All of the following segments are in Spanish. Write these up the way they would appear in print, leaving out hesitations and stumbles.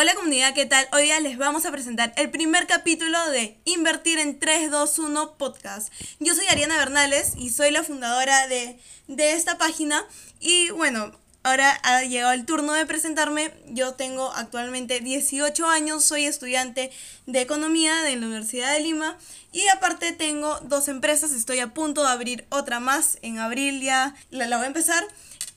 Hola comunidad, ¿qué tal? Hoy día les vamos a presentar el primer capítulo de Invertir en 321 Podcast. Yo soy Ariana Bernales y soy la fundadora de esta página. Y bueno, ahora ha llegado el turno de presentarme. Yo tengo actualmente 18 años, soy estudiante de Economía de la Universidad de Lima. Y aparte tengo dos empresas, estoy a punto de abrir otra más. En abril ya la voy a empezar.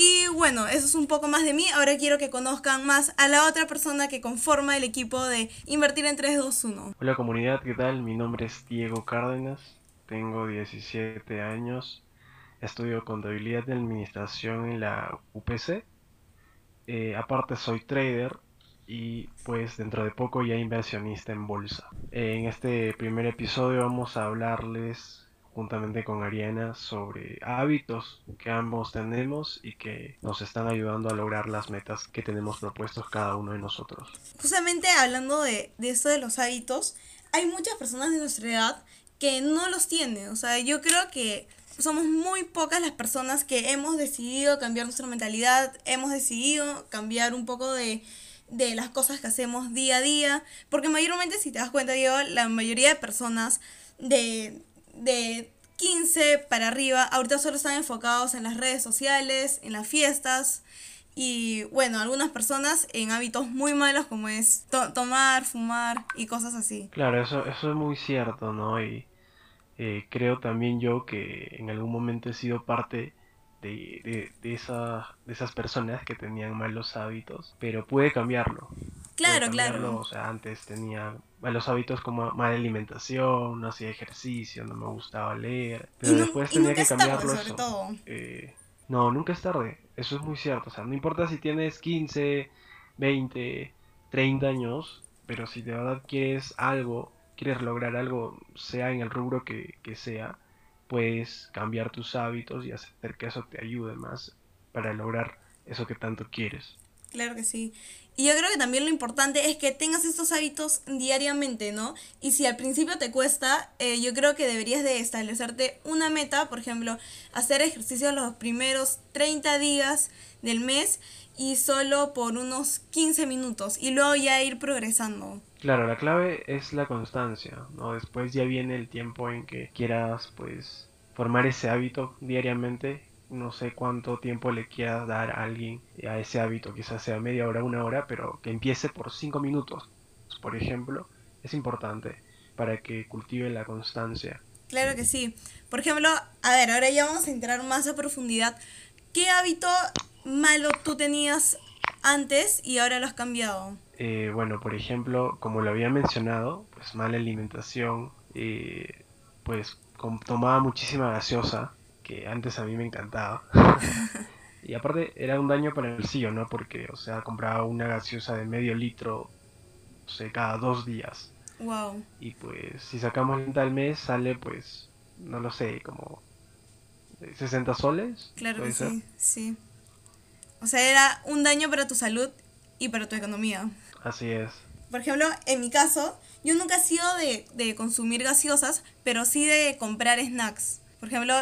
Y bueno, eso es un poco más de mí. Ahora quiero que conozcan más a la otra persona que conforma el equipo de Invertir en 321. Hola comunidad, ¿qué tal? Mi nombre es Diego Cárdenas, tengo 17 años, estudio contabilidad y administración en la UPC. Aparte soy trader y pues dentro de poco ya inversionista en bolsa. En este primer episodio vamos a hablarles juntamente con Ariana sobre hábitos que ambos tenemos y que nos están ayudando a lograr las metas que tenemos propuestos cada uno de nosotros. Justamente hablando de esto de los hábitos, hay muchas personas de nuestra edad que no los tienen. O sea, yo creo que somos muy pocas las personas que hemos decidido cambiar nuestra mentalidad, hemos decidido cambiar un poco de las cosas que hacemos día a día, porque mayormente, si te das cuenta, Diego, la mayoría de personas de 15 para arriba ahorita solo están enfocados en las redes sociales, en las fiestas y bueno, algunas personas en hábitos muy malos como es tomar, fumar y cosas así. Claro, eso es muy cierto, ¿no? Y creo también yo que en algún momento he sido parte de esas personas que tenían malos hábitos, pero pude cambiarlo. Claro, claro. O sea, antes tenía malos hábitos como mala alimentación, no hacía ejercicio, no me gustaba leer, pero después tenía que cambiarlo eso. No, nunca es tarde, eso es muy cierto. O sea, no importa si tienes 15, 20, 30 años, pero si de verdad quieres algo, quieres lograr algo, sea en el rubro que sea, puedes cambiar tus hábitos y hacer que eso te ayude más para lograr eso que tanto quieres. Claro que sí. Y yo creo que también lo importante es que tengas estos hábitos diariamente, ¿no? Y si al principio te cuesta, yo creo que deberías de establecerte una meta, por ejemplo, hacer ejercicio los primeros 30 días del mes y solo por unos 15 minutos y luego ya ir progresando. Claro, la clave es la constancia, ¿no? Después ya viene el tiempo en que quieras, pues, formar ese hábito diariamente. No sé cuánto tiempo le quieras dar a alguien a ese hábito, quizás sea media hora, una hora, pero que empiece por 5 minutos, por ejemplo, es importante para que cultive la constancia. Claro que sí. Por ejemplo, a ver, ahora ya vamos a entrar más a profundidad. ¿Qué hábito malo tú tenías antes y ahora lo has cambiado? Bueno, por ejemplo, como lo había mencionado, pues mala alimentación, pues tomaba muchísima gaseosa, que antes a mí me encantaba. Y aparte era un daño para el bolsillo, ¿no? Porque, o sea, compraba una gaseosa de medio litro, o sea, cada 2 días. Wow. Y pues, si sacamos lenta al mes, sale, pues, no lo sé, como 60 soles. Claro que sí, sí. O sea, era un daño para tu salud y para tu economía. Así es. Por ejemplo, en mi caso, yo nunca he sido de consumir gaseosas, pero sí de comprar snacks. Por ejemplo,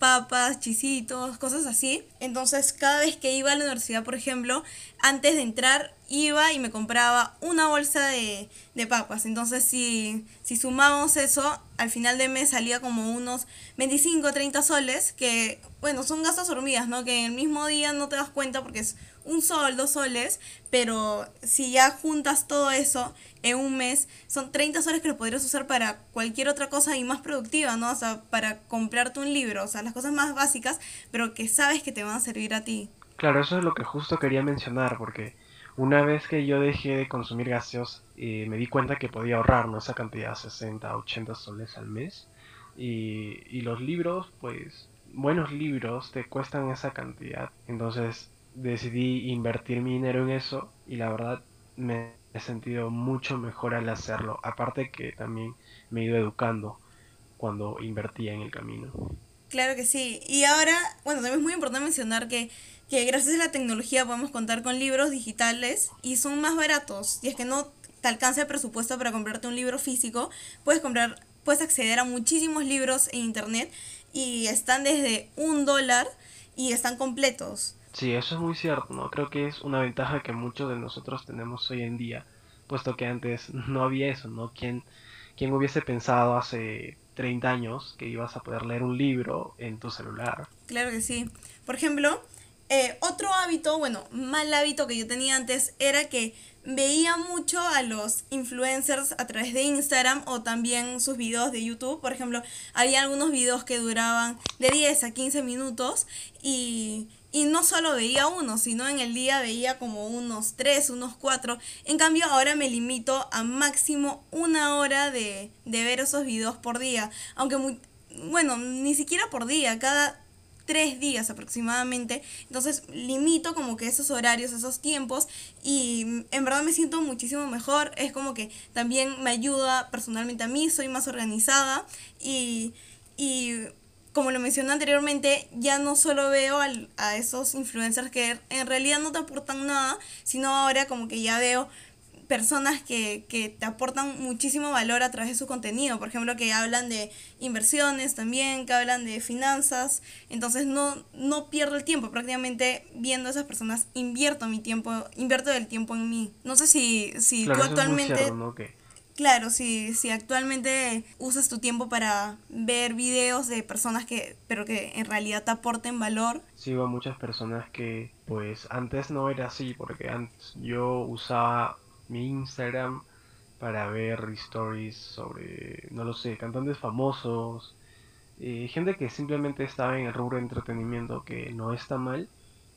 papas, chisitos, cosas así. Entonces, cada vez que iba a la universidad, por ejemplo, antes de entrar, iba y me compraba una bolsa de papas. Entonces, si sumamos eso, al final de mes salía como unos 25, 30 soles, que, bueno, son gastos hormigas, ¿no? Que en el mismo día no te das cuenta porque es 1 sol, 2 soles, pero si ya juntas todo eso en un mes, son 30 soles que los podrías usar para cualquier otra cosa y más productiva, ¿no? O sea, para comprarte un libro, o sea, las cosas más básicas, pero que sabes que te van a servir a ti. Claro, eso es lo que justo quería mencionar, porque una vez que yo dejé de consumir gaseos, me di cuenta que podía ahorrar, ¿no? Esa cantidad, 60, 80 soles al mes, y los libros, pues, buenos libros te cuestan esa cantidad, entonces decidí invertir mi dinero en eso y la verdad me he sentido mucho mejor al hacerlo, aparte que también me he ido educando cuando invertía en el camino. Claro que sí. Y ahora, bueno, también es muy importante mencionar que gracias a la tecnología podemos contar con libros digitales y son más baratos. Y es que no te alcanza el presupuesto para comprarte un libro físico, puedes acceder a muchísimos libros en internet y están desde $1 y están completos. Sí, eso es muy cierto, ¿no? Creo que es una ventaja que muchos de nosotros tenemos hoy en día, puesto que antes no había eso, ¿no? ¿Quién hubiese pensado hace 30 años que ibas a poder leer un libro en tu celular? Claro que sí. Por ejemplo, otro hábito, bueno, mal hábito que yo tenía antes era que veía mucho a los influencers a través de Instagram o también sus videos de YouTube. Por ejemplo, había algunos videos que duraban de 10 a 15 minutos y no solo veía uno, sino en el día veía como unos 3, unos 4. En cambio, ahora me limito a máximo una hora de ver esos videos por día. Aunque, bueno, ni siquiera por día, cada 3 días aproximadamente. Entonces limito como que esos horarios, esos tiempos, y en verdad me siento muchísimo mejor. Es como que también me ayuda personalmente a mí, soy más organizada y como lo mencioné anteriormente, ya no solo veo a esos influencers que en realidad no te aportan nada, sino ahora como que ya veo personas que te aportan muchísimo valor a través de su contenido. Por ejemplo, que hablan de inversiones también, que hablan de finanzas. Entonces no pierdo el tiempo. Prácticamente viendo a esas personas invierto mi tiempo, invierto el tiempo en mí. No sé si claro, tú actualmente... Cierto, ¿no? Okay. Claro, si actualmente usas tu tiempo para ver videos de personas pero que en realidad te aporten valor. Sigo a muchas personas que pues antes no era así, porque antes yo usaba mi Instagram para ver stories sobre, no lo sé, cantantes famosos, gente que simplemente estaba en el rubro de entretenimiento, que no está mal,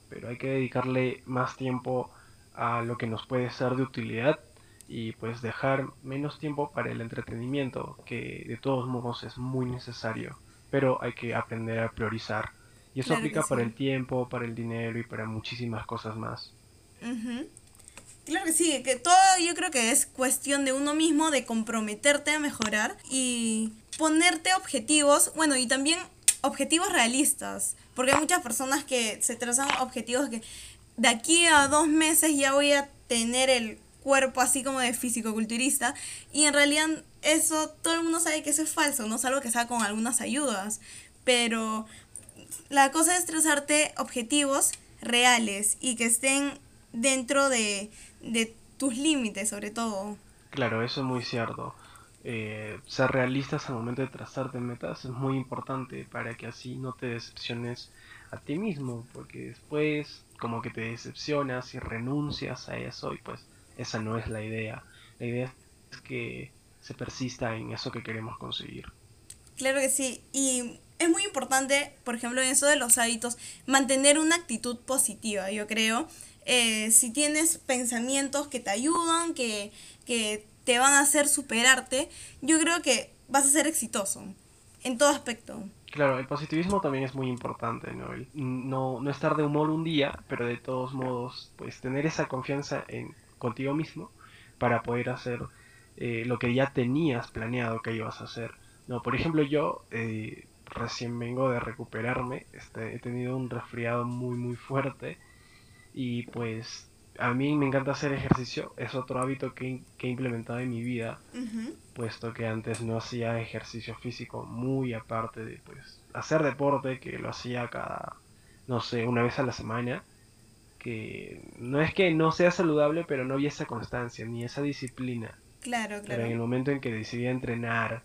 pero hay que dedicarle más tiempo a lo que nos puede ser de utilidad y pues dejar menos tiempo para el entretenimiento, que de todos modos es muy necesario, pero hay que aprender a priorizar, y eso aplica para el tiempo, para el dinero y para muchísimas cosas más. Uh-huh. Claro que sí, que todo yo creo que es cuestión de uno mismo, de comprometerte a mejorar y ponerte objetivos, bueno, y también objetivos realistas, porque hay muchas personas que se trazan objetivos que de aquí a 2 meses ya voy a tener el cuerpo así como de fisicoculturista, y en realidad eso todo el mundo sabe que eso es falso, no, salvo que sea con algunas ayudas, pero la cosa es trazarte objetivos reales y que estén dentro de tus límites, sobre todo. Claro, eso es muy cierto. Ser realistas al momento de trazarte metas es muy importante para que así no te decepciones a ti mismo, porque después como que te decepcionas y renuncias a eso, y pues esa no es la idea. La idea es que se persista en eso que queremos conseguir. Claro que sí, y es muy importante, por ejemplo, en eso de los hábitos, mantener una actitud positiva, yo creo. Si tienes pensamientos que te ayudan, que te van a hacer superarte, yo creo que vas a ser exitoso en todo aspecto. Claro, el positivismo también es muy importante, ¿no? No estar de humor un día, pero de todos modos, pues tener esa confianza contigo mismo para poder hacer lo que ya tenías planeado que ibas a hacer. No, por ejemplo, yo recién vengo de recuperarme, he tenido un resfriado muy muy fuerte. Y pues a mí me encanta hacer ejercicio, es otro hábito que he implementado en mi vida, uh-huh, puesto que antes no hacía ejercicio físico, muy aparte de pues hacer deporte, que lo hacía cada, no sé, una vez a la semana, que no es que no sea saludable, pero no había esa constancia ni esa disciplina. Claro, claro. Pero en el momento en que decidí entrenar,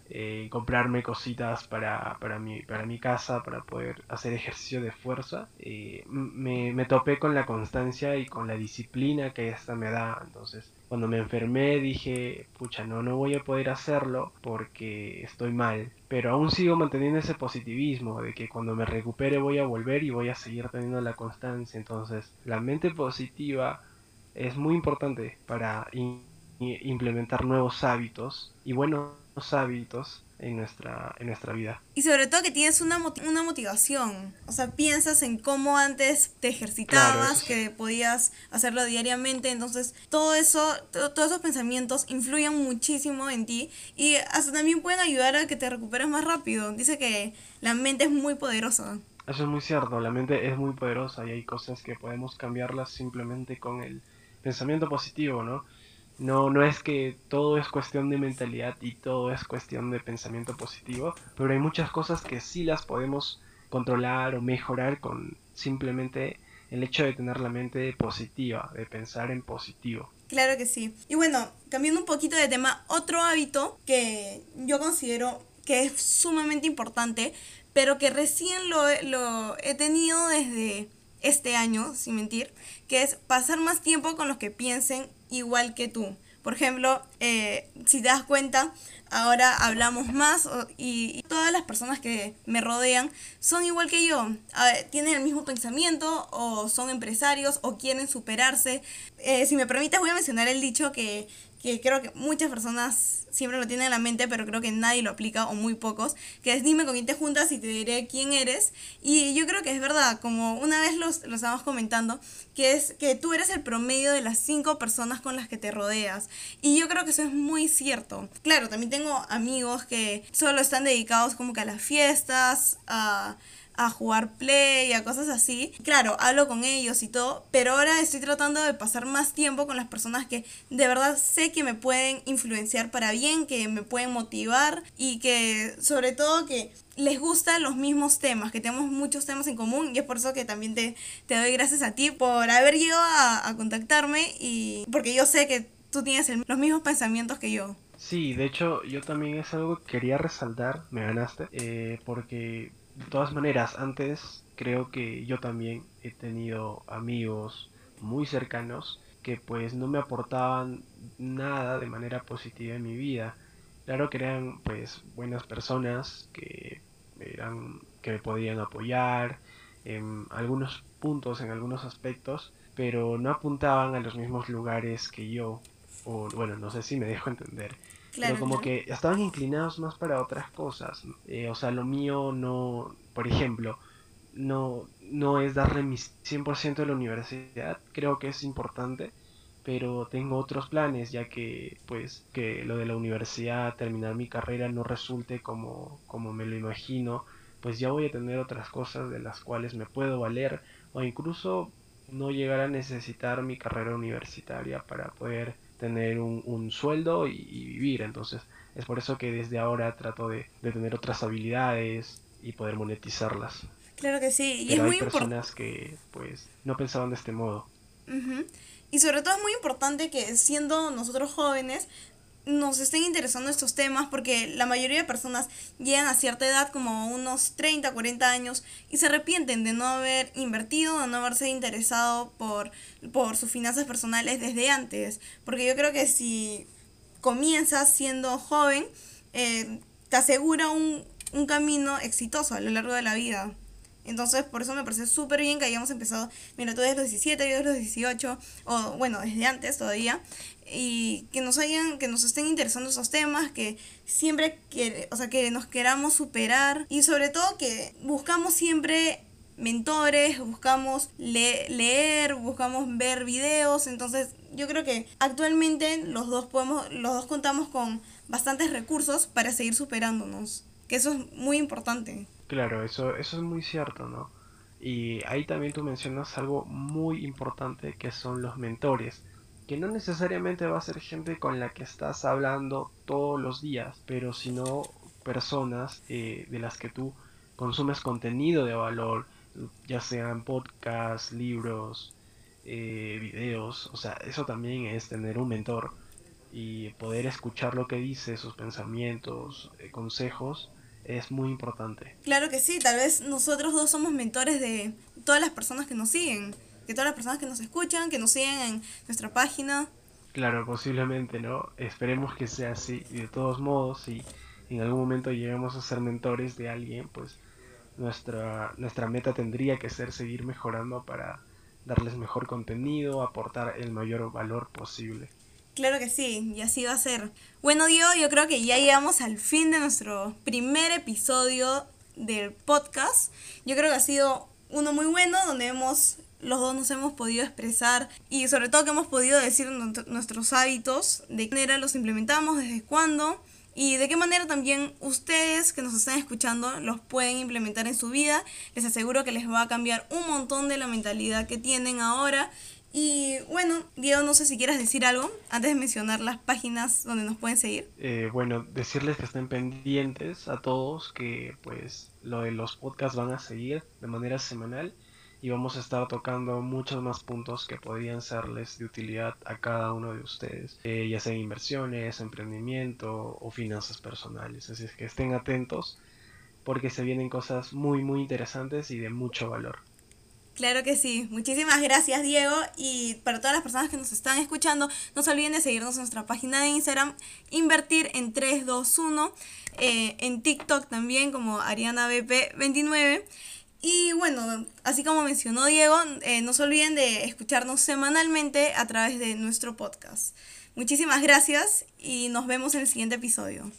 comprarme cositas para mi casa, para poder hacer ejercicio de fuerza, me topé con la constancia y con la disciplina que esta me da. Entonces, cuando me enfermé dije, pucha, no voy a poder hacerlo porque estoy mal. Pero aún sigo manteniendo ese positivismo de que cuando me recupere voy a volver y voy a seguir teniendo la constancia. Entonces, la mente positiva es muy importante para implementar nuevos hábitos y buenos hábitos en nuestra vida. Y sobre todo que tienes una motivación, o sea, piensas en cómo antes te ejercitabas, claro, que podías hacerlo diariamente, entonces todo eso, todos esos pensamientos influyen muchísimo en ti y hasta también pueden ayudar a que te recuperes más rápido. Dice que la mente es muy poderosa. Eso es muy cierto, la mente es muy poderosa y hay cosas que podemos cambiarlas simplemente con el pensamiento positivo, ¿no? No es que todo es cuestión de mentalidad y todo es cuestión de pensamiento positivo, pero hay muchas cosas que sí las podemos controlar o mejorar con simplemente el hecho de tener la mente positiva, de pensar en positivo. Claro que sí. Y bueno, cambiando un poquito de tema, otro hábito que yo considero que es sumamente importante, pero que recién lo he tenido desde este año, sin mentir, que es pasar más tiempo con los que piensen igual que tú. Por ejemplo, si te das cuenta, ahora hablamos más y todas las personas que me rodean son igual que yo. Tienen el mismo pensamiento o son empresarios o quieren superarse. Si me permites voy a mencionar el dicho que creo que muchas personas siempre lo tienen en la mente, pero creo que nadie lo aplica o muy pocos, que es dime con quién te juntas y te diré quién eres. Y yo creo que es verdad, como una vez lo estábamos comentando, que es que tú eres el promedio de las 5 personas con las que te rodeas. Y yo creo que eso es muy cierto. Claro, también tengo amigos que solo están dedicados como que a las fiestas, a jugar play, a cosas así. Claro, hablo con ellos y todo, pero ahora estoy tratando de pasar más tiempo con las personas que de verdad sé que me pueden influenciar para bien, que me pueden motivar y que sobre todo que les gustan los mismos temas, que tenemos muchos temas en común, y es por eso que también te doy gracias a ti por haber llegado a contactarme, y porque yo sé que tú tienes los mismos pensamientos que yo. Sí, de hecho yo también es algo que quería resaltar, me ganaste, porque... De todas maneras, antes creo que yo también he tenido amigos muy cercanos que pues no me aportaban nada de manera positiva en mi vida. Claro que eran pues buenas personas que me podían apoyar en algunos puntos, en algunos aspectos, pero no apuntaban a los mismos lugares que yo. O bueno, no sé si me dejo entender. Claro, pero como no, que estaban inclinados más para otras cosas. O sea, lo mío no, por ejemplo, no es darle mi 100% de la universidad. Creo que es importante, pero tengo otros planes, ya que pues que lo de la universidad, terminar mi carrera no resulte como me lo imagino, pues ya voy a tener otras cosas de las cuales me puedo valer, o incluso no llegar a necesitar mi carrera universitaria para poder tener un sueldo y vivir. Entonces es por eso que desde ahora trato de tener otras habilidades y poder monetizarlas. Claro que sí. Pero es muy importante. Hay personas que pues no pensaban de este modo. Uh-huh. Y sobre todo es muy importante que siendo nosotros jóvenes nos estén interesando estos temas, porque la mayoría de personas llegan a cierta edad, como unos 30, 40 años, y se arrepienten de no haber invertido, de no haberse interesado por sus finanzas personales desde antes. Porque yo creo que si comienzas siendo joven, te asegura un camino exitoso a lo largo de la vida. Entonces, por eso me parece súper bien que hayamos empezado, mira, tú desde los 17, yo desde los 18, o bueno, desde antes todavía, y que nos estén interesando esos temas, que siempre, o sea, que nos queramos superar, y sobre todo que buscamos siempre mentores, buscamos leer, buscamos ver videos. Entonces yo creo que actualmente los dos contamos con bastantes recursos para seguir superándonos, que eso es muy importante. Claro, eso es muy cierto, ¿no? Y ahí también tú mencionas algo muy importante, que son los mentores, que no necesariamente va a ser gente con la que estás hablando todos los días, pero sino personas de las que tú consumes contenido de valor, ya sean podcasts, libros, videos. O sea, eso también es tener un mentor y poder escuchar lo que dice, sus pensamientos, consejos. Es muy importante. Claro que sí, tal vez nosotros dos somos mentores de todas las personas que nos siguen, de todas las personas que nos escuchan, que nos siguen en nuestra página. Claro, posiblemente, ¿no? Esperemos que sea así. Y de todos modos, si en algún momento llegamos a ser mentores de alguien, pues nuestra meta tendría que ser seguir mejorando para darles mejor contenido, aportar el mayor valor posible. Claro que sí, y así va a ser. Bueno, Diego, yo creo que ya llegamos al fin de nuestro primer episodio del podcast. Yo creo que ha sido uno muy bueno, donde los dos nos hemos podido expresar y sobre todo que hemos podido decir nuestros hábitos, de qué manera los implementamos, desde cuándo y de qué manera también ustedes que nos están escuchando los pueden implementar en su vida. Les aseguro que les va a cambiar un montón de la mentalidad que tienen ahora. Y bueno, Diego, no sé si quieras decir algo antes de mencionar las páginas donde nos pueden seguir. Bueno, decirles que estén pendientes a todos, que pues lo de los podcasts van a seguir de manera semanal. y vamos a estar tocando muchos más puntos que podrían serles de utilidad a cada uno de ustedes, ya sea inversiones, emprendimiento o finanzas personales. Así es que estén atentos porque se vienen cosas muy muy interesantes y de mucho valor. Claro que sí, muchísimas gracias, Diego, y para todas las personas que nos están escuchando, no se olviden de seguirnos en nuestra página de Instagram, Invertir en 321, en TikTok también como ArianaBP29. Y bueno, así como mencionó Diego, no se olviden de escucharnos semanalmente a través de nuestro podcast. Muchísimas gracias y nos vemos en el siguiente episodio.